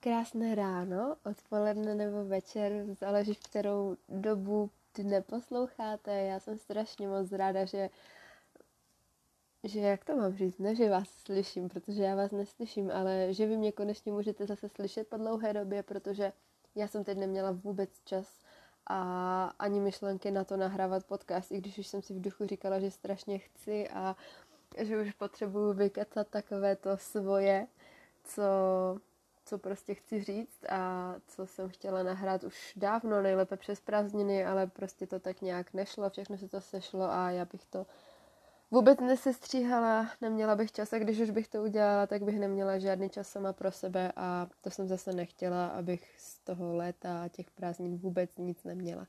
Krásné ráno, odpoledne nebo večer, záleží, v kterou dobu dne posloucháte. Já jsem strašně moc ráda, že jak to mám říct, ne, že vás slyším, protože já vás neslyším, ale že vy mě konečně můžete zase slyšet po dlouhé době, protože já jsem teď neměla vůbec čas a ani myšlenky na to nahrávat podcast, i když už jsem si v duchu říkala, že strašně chci a že už potřebuju vykecat takové to svoje, co prostě chci říct a co jsem chtěla nahrát už dávno, nejlépe přes prázdniny, ale prostě to tak nějak nešlo, všechno se to sešlo a já bych to vůbec nesestříhala, neměla bych čas a když už bych to udělala, tak bych neměla žádný čas sama pro sebe a to jsem zase nechtěla, abych z toho léta a těch prázdnin vůbec nic neměla.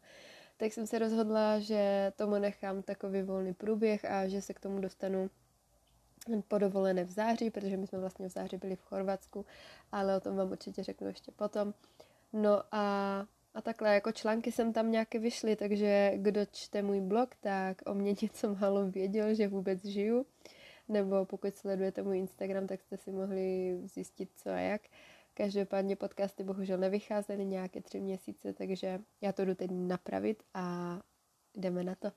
Tak jsem se rozhodla, že tomu nechám takový volný průběh a že se k tomu dostanu po dovolené v září, protože my jsme vlastně v září byli v Chorvatsku, ale o tom vám určitě řeknu ještě potom. No a takhle, jako články jsem tam nějaké vyšly, takže kdo čte můj blog, tak o mě něco málo věděl, že vůbec žiju, nebo pokud sledujete můj Instagram, tak jste si mohli zjistit co a jak. Každopádně podcasty bohužel nevycházely nějaké 3 měsíce, takže já to jdu teď napravit a jdeme na to.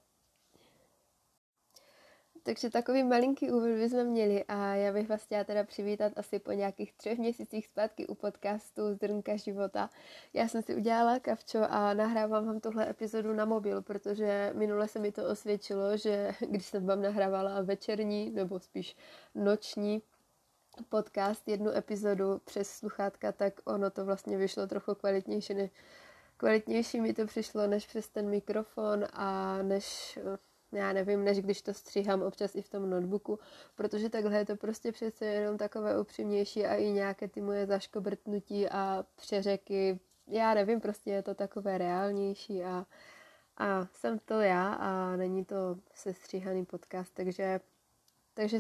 Takže takový malinký úvod jsme měli a já bych vás chtěla teda přivítat asi po nějakých 3 měsících zpátky u podcastu Zrnka života. Já jsem si udělala kavčo a nahrávám vám tuhle epizodu na mobil, protože minule se mi to osvědčilo, že když jsem vám nahrávala večerní nebo spíš noční podcast, jednu epizodu přes sluchátka, tak ono to vlastně vyšlo trochu kvalitnější mi to přišlo než přes ten mikrofon a než když to stříhám občas i v tom notebooku, protože takhle je to prostě přece jenom takové upřímnější a i nějaké ty moje zaškobrtnutí a přeřeky, prostě je to takové reálnější a jsem to já a není to sestříhaný podcast, takže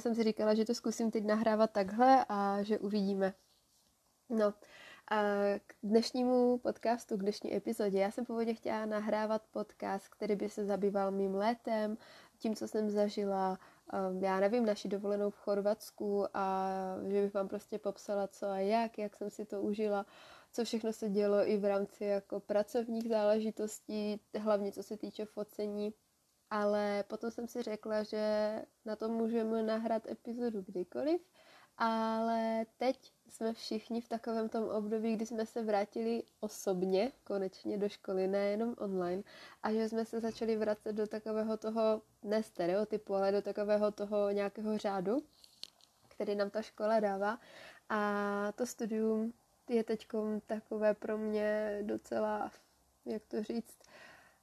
jsem si říkala, že to zkusím teď nahrávat takhle a že uvidíme. No a k dnešnímu podcastu, k dnešní epizodě, já jsem původně chtěla nahrávat podcast, který by se zabýval mým létem, tím, co jsem zažila, naši dovolenou v Chorvatsku a že bych vám prostě popsala co a jak jsem si to užila, co všechno se dělo i v rámci jako pracovních záležitostí, hlavně co se týče focení. Ale potom jsem si řekla, že na to můžeme nahrát epizodu kdykoliv, ale teď jsme všichni v takovém tom období, kdy jsme se vrátili osobně, konečně do školy, nejenom online, a že jsme se začali vracet do takového toho, ne stereotypu, ale do takového toho nějakého řádu, který nám ta škola dává. A to studium je teď takové pro mě docela,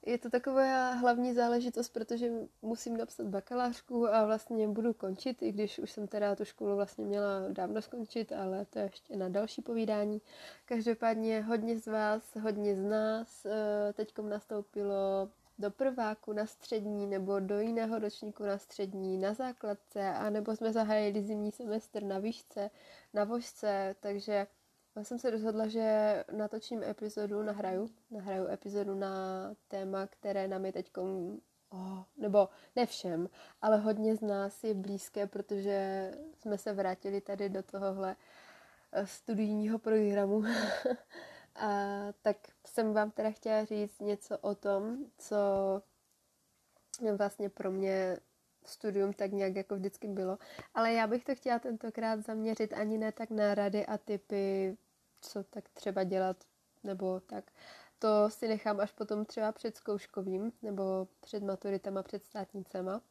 je to taková hlavní záležitost, protože musím napsat bakalářku a vlastně budu končit, i když už jsem teda tu školu vlastně měla dávno skončit, ale to je ještě na další povídání. Každopádně hodně z nás teďkom nastoupilo do prváku na střední nebo do jiného ročníku na střední, na základce, anebo jsme zahájili zimní semestr na výšce, na vožce, takže já jsem se rozhodla, že natočím epizodu, nahraju epizodu na téma, které nám je teď, nebo ne všem, ale hodně z nás je blízké, protože jsme se vrátili tady do tohohle studijního programu. A tak jsem vám teda chtěla říct něco o tom, co vlastně pro mě studium tak nějak jako vždycky bylo, ale já bych to chtěla tentokrát zaměřit ani ne tak na rady a tipy, co tak třeba dělat, nebo tak. To si nechám až potom třeba před zkouškovým, nebo před maturitama, před státnicema.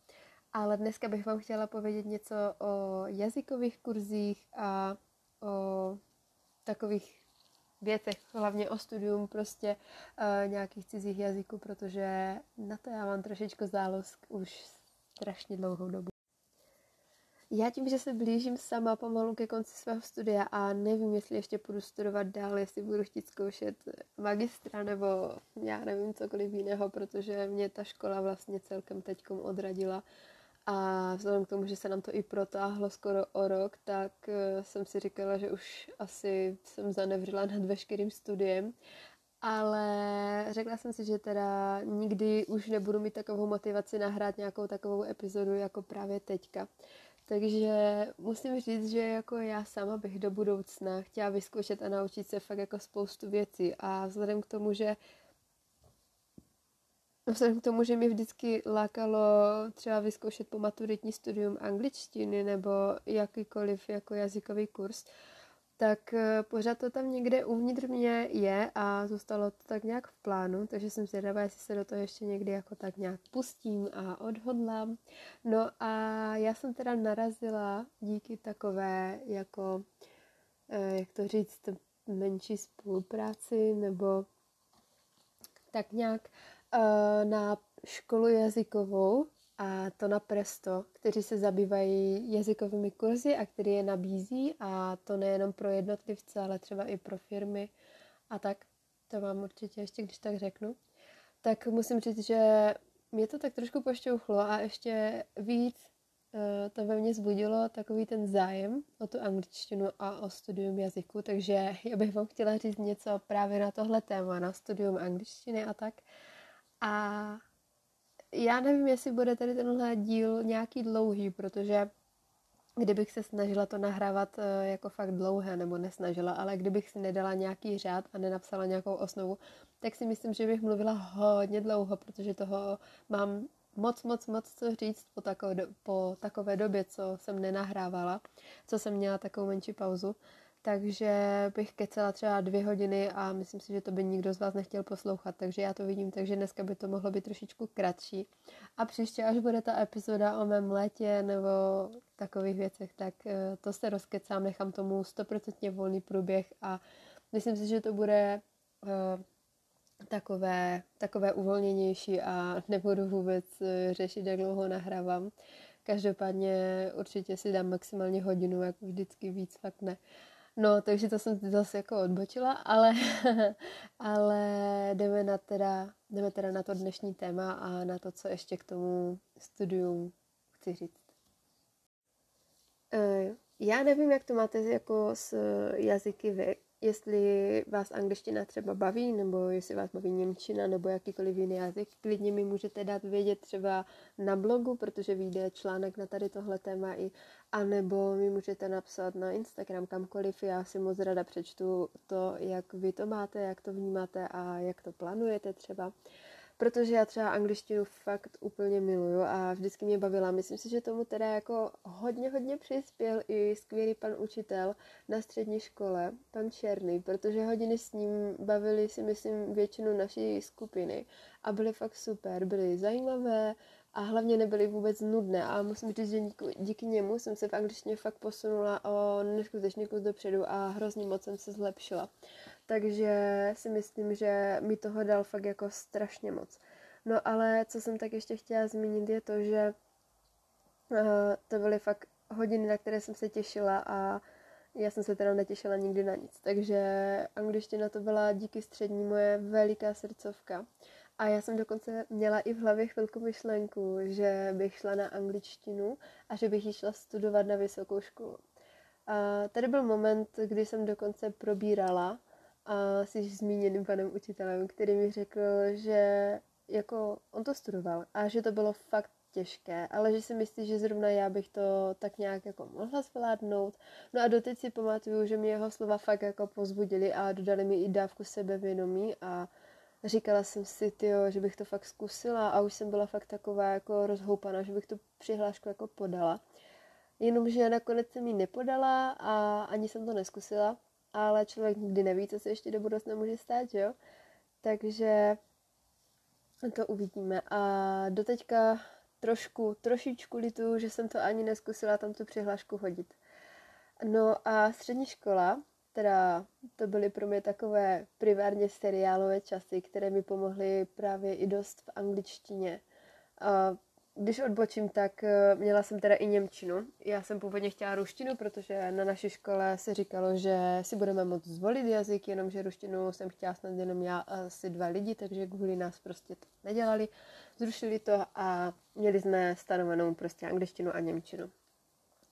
Ale dneska bych vám chtěla povědět něco o jazykových kurzích a o takových věcech, hlavně o studium prostě nějakých cizích jazyků, protože na to já mám trošičku zálusk už strašně dlouhou dobu. Já tím, že se blížím sama pomalu ke konci svého studia a nevím, jestli ještě budu studovat dál, jestli budu chtít zkoušet magistra nebo cokoliv jiného, protože mě ta škola vlastně celkem teďkom odradila a vzhledem k tomu, že se nám to i protáhlo skoro o rok, tak jsem si říkala, že už asi jsem zanevřela nad veškerým studiem. Ale řekla jsem si, že teda nikdy už nebudu mít takovou motivaci nahrát nějakou takovou epizodu jako právě teďka. Takže musím říct, že jako já sama bych do budoucna chtěla vyzkoušet a naučit se fakt jako spoustu věcí. A vzhledem k tomu, že mě vždycky lákalo třeba vyzkoušet po maturitní studium angličtiny nebo jakýkoliv jako jazykový kurz, tak pořád to tam někde uvnitř mě je a zůstalo to tak nějak v plánu, takže jsem zvědavá, jestli se do toho ještě někdy jako tak nějak pustím a odhodlám. No a já jsem teda narazila díky takové jako, jak to říct, menší spolupráci nebo tak nějak na školu jazykovou, a to na Presto, kteří se zabývají jazykovými kurzy a kteří je nabízí, a to nejenom pro jednotlivce, ale třeba i pro firmy a tak, to vám určitě ještě když tak řeknu. Tak musím říct, že mě to tak trošku pošťouchlo a ještě víc to ve mně vzbudilo takový ten zájem o tu angličtinu a o studium jazyku, takže já bych vám chtěla říct něco právě na tohle téma, na studium angličtiny a tak. A já nevím, jestli bude tady tenhle díl nějaký dlouhý, protože kdybych se snažila to nahrávat jako fakt dlouhé, nebo nesnažila, ale kdybych si nedala nějaký řád a nenapsala nějakou osnovu, tak si myslím, že bych mluvila hodně dlouho, protože toho mám moc co říct po takové době, co jsem nenahrávala, co jsem měla takovou menší pauzu. Takže bych kecela třeba 2 hodiny a myslím si, že to by nikdo z vás nechtěl poslouchat, takže já to vidím, takže dneska by to mohlo být trošičku kratší. A příště, až bude ta epizoda o mém létě nebo takových věcech, tak to se rozkecám, nechám tomu 100% volný průběh a myslím si, že to bude takové uvolněnější a nebudu vůbec řešit, jak dlouho nahrávám. Každopádně určitě si dám maximálně hodinu, jako vždycky, víc fakt ne. No, takže to jsem zase jako odbočila, ale jdeme teda na to dnešní téma a na to, co ještě k tomu studiu chci říct. Já nevím, jak to máte jako s jazyky vy, jestli vás angličtina třeba baví, nebo jestli vás baví němčina, nebo jakýkoliv jiný jazyk, klidně mi můžete dát vědět třeba na blogu, protože vyjde článek na tady tohle téma i, anebo mi můžete napsat na Instagram, kamkoliv, já si moc rada přečtu to, jak vy to máte, jak to vnímáte a jak to plánujete třeba. Protože já třeba angličtinu fakt úplně miluju a vždycky mě bavila. Myslím si, že tomu teda jako hodně přispěl i skvělý pan učitel na střední škole, pan Černý, protože hodiny s ním bavili si, myslím, většinu naší skupiny a byly fakt super, byly zajímavé a hlavně nebyly vůbec nudné a musím říct, že díky němu jsem se v angličtině fakt posunula o neskutečný kus dopředu a hrozně moc jsem se zlepšila. Takže si myslím, že mi toho dal fakt jako strašně moc. No ale co jsem tak ještě chtěla zmínit je to, že to byly fakt hodiny, na které jsem se těšila a já jsem se teda netěšila nikdy na nic. Takže angličtina to byla díky střední moje veliká srdcovka. A já jsem dokonce měla i v hlavě chvilku myšlenku, že bych šla na angličtinu a že bych ji šla studovat na vysokou školu. A tady byl moment, kdy jsem dokonce probírala s již zmíněným panem učitelem, který mi řekl, že jako on to studoval a že to bylo fakt těžké, ale že si myslí, že zrovna já bych to tak nějak jako mohla zvládnout. No a doteď si pamatuju, že mě jeho slova fakt jako povzbudili a dodali mi i dávku sebevědomí a říkala jsem si, tyjo, že bych to fakt zkusila a už jsem byla fakt taková jako rozhoupaná, že bych tu přihlášku jako podala. Jenomže nakonec jsem ji nepodala a ani jsem to neskusila, ale člověk nikdy neví, co se ještě do budoucna může stát, že jo? Takže to uvidíme. A doteďka trošičku lituju, že jsem to ani neskusila tam tu přihlášku hodit. No a střední škola, teda to byly pro mě takové primárně seriálové časy, které mi pomohly právě i dost v angličtině. A když odbočím, tak měla jsem teda i němčinu. Já jsem původně chtěla ruštinu, protože na naší škole se říkalo, že si budeme moct zvolit jazyk, jenomže ruštinu jsem chtěla snad jenom já a asi 2 lidi, takže kvůli nás prostě to nedělali. Zrušili to a měli jsme stanovenou prostě angličtinu a němčinu.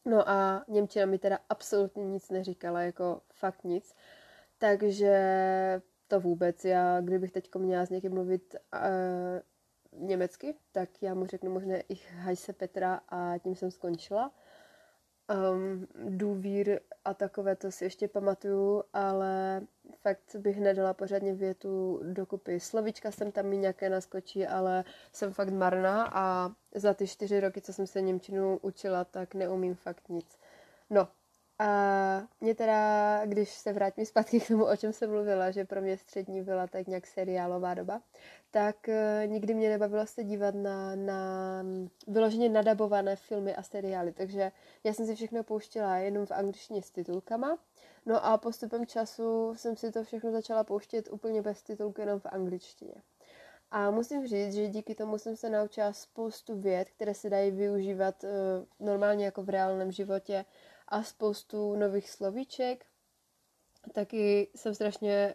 No a němčina mi teda absolutně nic neříkala, jako fakt nic. Takže to vůbec. Já, kdybych teďko měla s někým mluvit německy, tak já mu řeknu možná ich heiße Petra a tím jsem skončila. důvír a takové, to si ještě pamatuju, ale fakt bych nedala pořádně větu dokupy. Slovíčka jsem tam mi nějaké naskočí, ale jsem fakt marná a za ty 4 roky, co jsem se němčinu učila, tak neumím fakt nic. No a mě teda, když se vrátím zpátky k tomu, o čem jsem mluvila, že pro mě střední byla tak nějak seriálová doba, tak nikdy mě nebavilo se dívat na vyloženě nadabované filmy a seriály, takže já jsem si všechno pouštěla jenom v angličtině s titulkama, no a postupem času jsem si to všechno začala pouštět úplně bez titulku, jenom v angličtině. A musím říct, že díky tomu jsem se naučila spoustu věd, které se dají využívat normálně jako v reálném životě, a spoustu nových slovíček. Taky jsem strašně,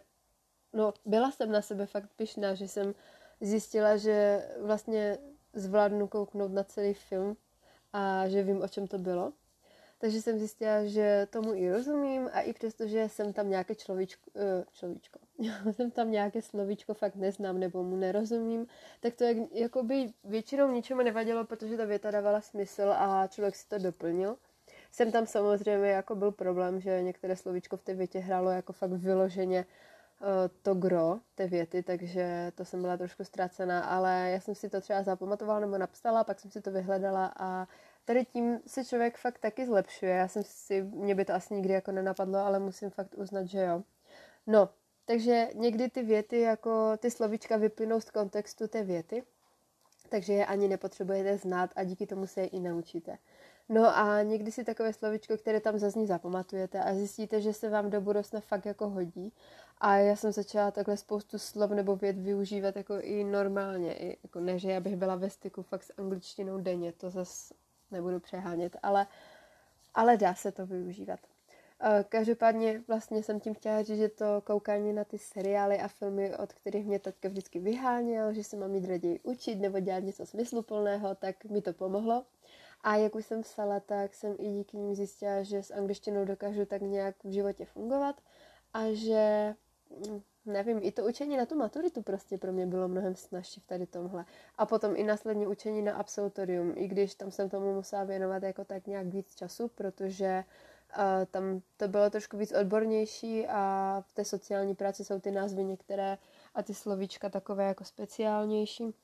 byla jsem na sebe fakt pyšná, že jsem zjistila, že vlastně zvládnu kouknout na celý film a že vím, o čem to bylo. Takže jsem zjistila, že tomu i rozumím, a i přesto, že jsem tam nějaké slovíčko fakt neznám nebo mu nerozumím, tak to jako by většinou ničemu nevadilo, protože ta věta dávala smysl a člověk si to doplnil. Jsem tam samozřejmě jako byl problém, že některé slovíčko v té větě hrálo jako fakt vyloženě to gro té věty, takže to jsem byla trošku ztracená, ale já jsem si to třeba zapamatovala nebo napsala, pak jsem si to vyhledala a tady tím se člověk fakt taky zlepšuje. Mě by to asi nikdy jako nenapadlo, ale musím fakt uznat, že jo. No, takže někdy ty věty, jako ty slovíčka vyplynou z kontextu té věty, takže je ani nepotřebujete znát a díky tomu se je i naučíte. No a někdy si takové slovíčko, které tam zazní, zapamatujete a zjistíte, že se vám do budoucna fakt jako hodí. A já jsem začala takhle spoustu slov nebo vět využívat jako i normálně. I jako ne, že já bych byla ve styku fakt s angličtinou denně, to zase nebudu přehánět, ale dá se to využívat. Každopádně vlastně jsem tím chtěla říct, že to koukání na ty seriály a filmy, od kterých mě taťka vždycky vyháněl, že se mám jít raději učit nebo dělat něco smysluplného, tak mi to pomohlo. A jak už jsem psala, tak jsem i díky nim zjistila, že s angličtinou dokážu tak nějak v životě fungovat a že, nevím, i to učení na tu maturitu prostě pro mě bylo mnohem snazší v tady tomhle. A potom i následně učení na absolutorium, i když tam jsem tomu musela věnovat jako tak nějak víc času, protože tam to bylo trošku víc odbornější a v té sociální práci jsou ty názvy některé a ty slovíčka takové jako speciálnější.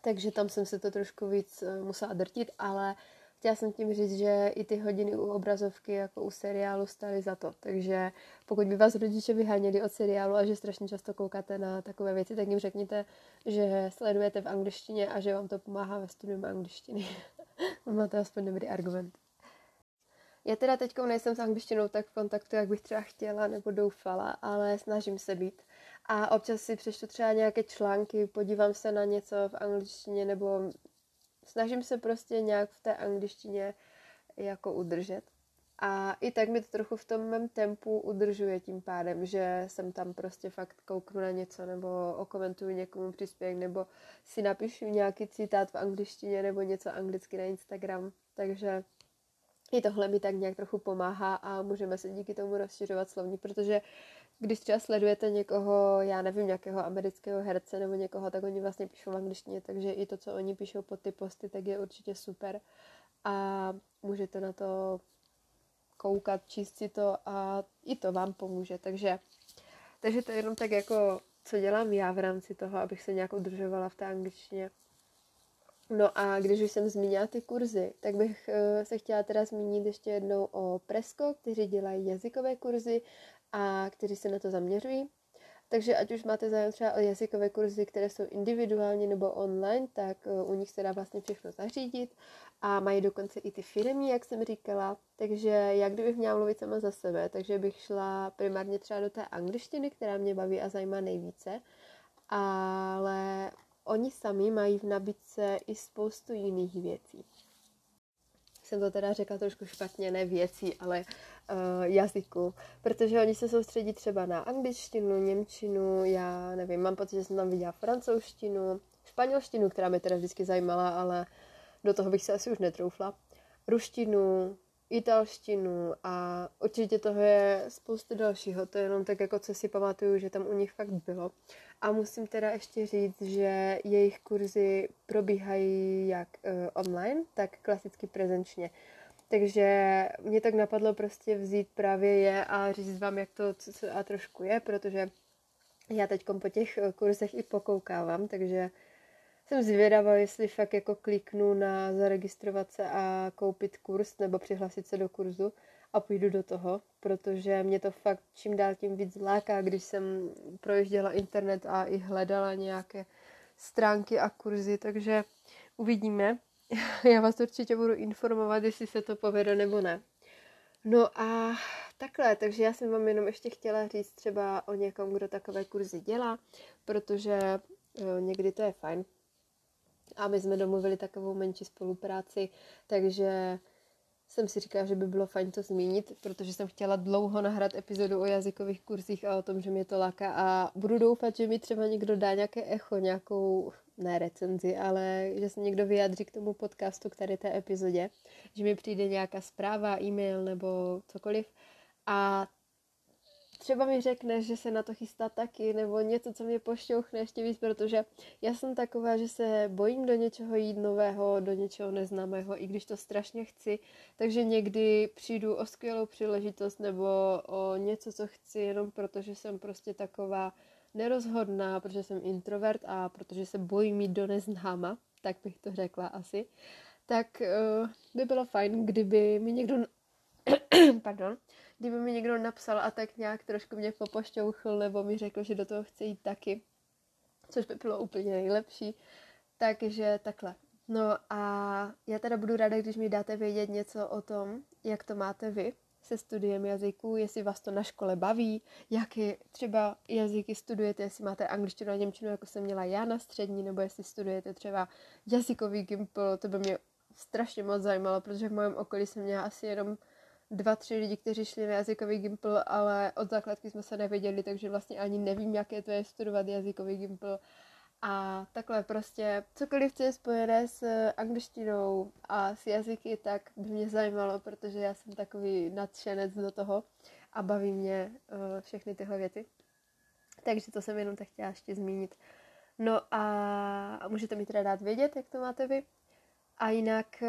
Takže tam jsem se to trošku víc musela drtit, ale chtěla jsem tím říct, že i ty hodiny u obrazovky jako u seriálu staly za to. Takže pokud by vás rodiče vyháněli od seriálu a že strašně často koukáte na takové věci, tak jim řekněte, že sledujete v angličtině a že vám to pomáhá ve studiu angličtiny. Máte aspoň dobrý argument. Já teda teďka nejsem s angličtinou tak v kontaktu, jak bych třeba chtěla nebo doufala, ale snažím se být. A občas si přečtu třeba nějaké články, podívám se na něco v angličtině nebo snažím se prostě nějak v té angličtině jako udržet. A i tak mi to trochu v tom mém tempu udržuje tím pádem, že jsem tam prostě fakt kouknu na něco nebo okomentuju někomu příspěvek nebo si napíšu nějaký citát v angličtině nebo něco anglicky na Instagram. Takže i tohle mi tak nějak trochu pomáhá a můžeme se díky tomu rozšiřovat slovní, protože když třeba sledujete někoho, já nevím, nějakého amerického herce nebo někoho, tak oni vlastně píšou v angličtině, takže i to, co oni píšou pod ty posty, tak je určitě super a můžete na to koukat, číst si to a i to vám pomůže. Takže to je jenom tak jako, co dělám já v rámci toho, abych se nějak udržovala v té angličtině. No a když už jsem zmínila ty kurzy, tak bych se chtěla teda zmínit ještě jednou o Presto, kteří dělají jazykové kurzy a kteří se na to zaměřují. Takže ať už máte zájem třeba o jazykové kurzy, které jsou individuálně nebo online, tak u nich se dá vlastně všechno zařídit a mají dokonce i ty firemní, jak jsem říkala. Takže já kdybych měla mluvit sama za sebe, takže bych šla primárně třeba do té angličtiny, která mě baví a zajímá nejvíce, ale oni sami mají v nabídce i spoustu jiných věcí. Jsem to teda řekla trošku špatně, ne věcí, ale jazyku. Protože oni se soustředí třeba na angličtinu, němčinu, já nevím, mám pocit, že jsem tam viděla francouzštinu, španělštinu, která mě teda vždycky zajímala, ale do toho bych se asi už netroufla, ruštinu, italštinu a určitě toho je spoustu dalšího. To je jenom tak, jako co si pamatuju, že tam u nich fakt bylo. A musím teda ještě říct, že jejich kurzy probíhají jak online, tak klasicky prezenčně. Takže mě tak napadlo prostě vzít právě je a říct vám, jak to a trošku je, protože já teď po těch kurzech i pokoukávám, takže jsem zvědavá, jestli fakt jako kliknu na zaregistrovat se a koupit kurz nebo přihlásit se do kurzu a půjdu do toho, protože mě to fakt čím dál tím víc láká, když jsem projížděla internet a i hledala nějaké stránky a kurzy, takže uvidíme. Já vás určitě budu informovat, jestli se to povede nebo ne. No a takhle, takže já jsem vám jenom ještě chtěla říct třeba o někom, kdo takové kurzy dělá, protože někdy to je fajn. A my jsme domluvili takovou menší spolupráci, takže jsem si říkala, že by bylo fajn to zmínit, protože jsem chtěla dlouho nahrát epizodu o jazykových kurzích a o tom, že mě to láká a budu doufat, že mi třeba někdo dá nějaké echo, nějakou, ne recenzi, ale že se někdo vyjádří k tomu podcastu, k tady té epizodě, že mi přijde nějaká zpráva, e-mail nebo cokoliv a třeba mi řekneš, že se na to chystá taky, nebo něco, co mě pošťouchne ještě víc, protože já jsem taková, že se bojím do něčeho jít nového, do něčeho neznámého, i když to strašně chci, takže někdy přijdu o skvělou příležitost nebo o něco, co chci, jenom protože jsem prostě taková nerozhodná, protože jsem introvert a protože se bojím jít do neznáma, tak bych to řekla asi, tak by bylo fajn, kdyby mi někdo kdyby mi někdo napsal a tak nějak trošku mě popošťouchl nebo mi řekl, že do toho chce jít taky, což by bylo úplně nejlepší, takže takhle. No a já teda budu ráda, když mi dáte vědět něco o tom, jak to máte vy se studiem jazyků, jestli vás to na škole baví, jaké třeba jazyky studujete, jestli máte angličtinu a němčinu, jako jsem měla já na střední, nebo jestli studujete třeba jazykový Gimple, to by mě strašně moc zajímalo, protože v mém okolí jsem měla asi jenom 2-3 lidi, kteří šli na jazykový Gimple, ale od základky jsme se nevěděli, takže vlastně ani nevím, jaké to je studovat jazykový Gimple. A takhle prostě cokoliv, co je spojené s angličtinou a s jazyky, tak by mě zajímalo, protože já jsem takový nadšenec do toho a baví mě všechny tyhle věci. Takže to jsem jenom tak chtěla ještě zmínit. No a můžete mi teda dát vědět, jak to máte vy. A jinak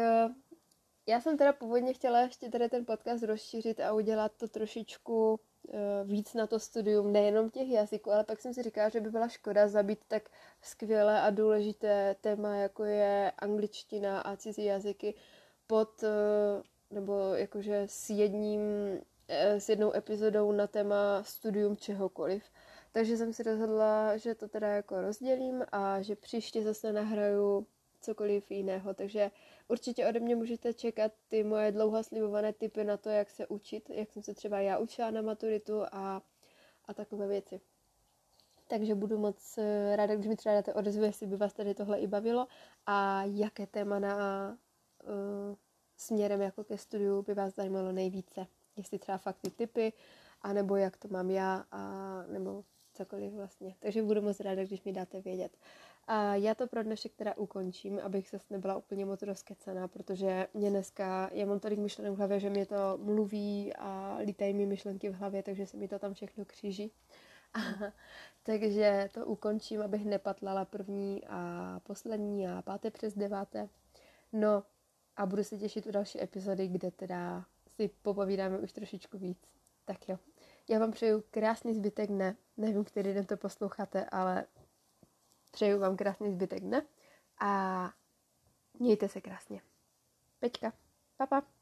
já jsem teda původně chtěla ještě tady ten podcast rozšířit a udělat to trošičku víc na to studium, nejenom těch jazyků, ale pak jsem si říkala, že by byla škoda zabít tak skvělé a důležité téma, jako je angličtina a cizí jazyky nebo jakože s jednou epizodou na téma studium čehokoliv. Takže jsem si rozhodla, že to teda jako rozdělím a že příště zase nahraju cokoliv jiného, takže určitě ode mě můžete čekat ty moje dlouho slibované tipy na to, jak se učit, jak jsem se třeba já učila na maturitu a takové věci. Takže budu moc ráda, když mi třeba dáte odezvu, jestli by vás tady tohle i bavilo a jaké téma na směrem jako ke studiu by vás zajímalo nejvíce. Jestli třeba fakt ty tipy, anebo jak to mám já, nebo cokoliv vlastně. Takže budu moc ráda, když mi dáte vědět. A já to pro dnešek teda ukončím, abych se nebyla úplně moc rozkecaná, protože mě dneska, já mám tolik myšlenek v hlavě, že mě to mluví a lítají mi myšlenky v hlavě, takže se mi to tam všechno kříží. Takže to ukončím, abych nepatlala první a poslední a 5. přes 9. No a budu se těšit u další epizody, kde teda si popovídáme už trošičku víc. Tak jo, já vám přeju krásný zbytek dne, nevím, který den to posloucháte, ale přeju vám krásný zbytek dne a mějte se krásně. Peťka, pa pa.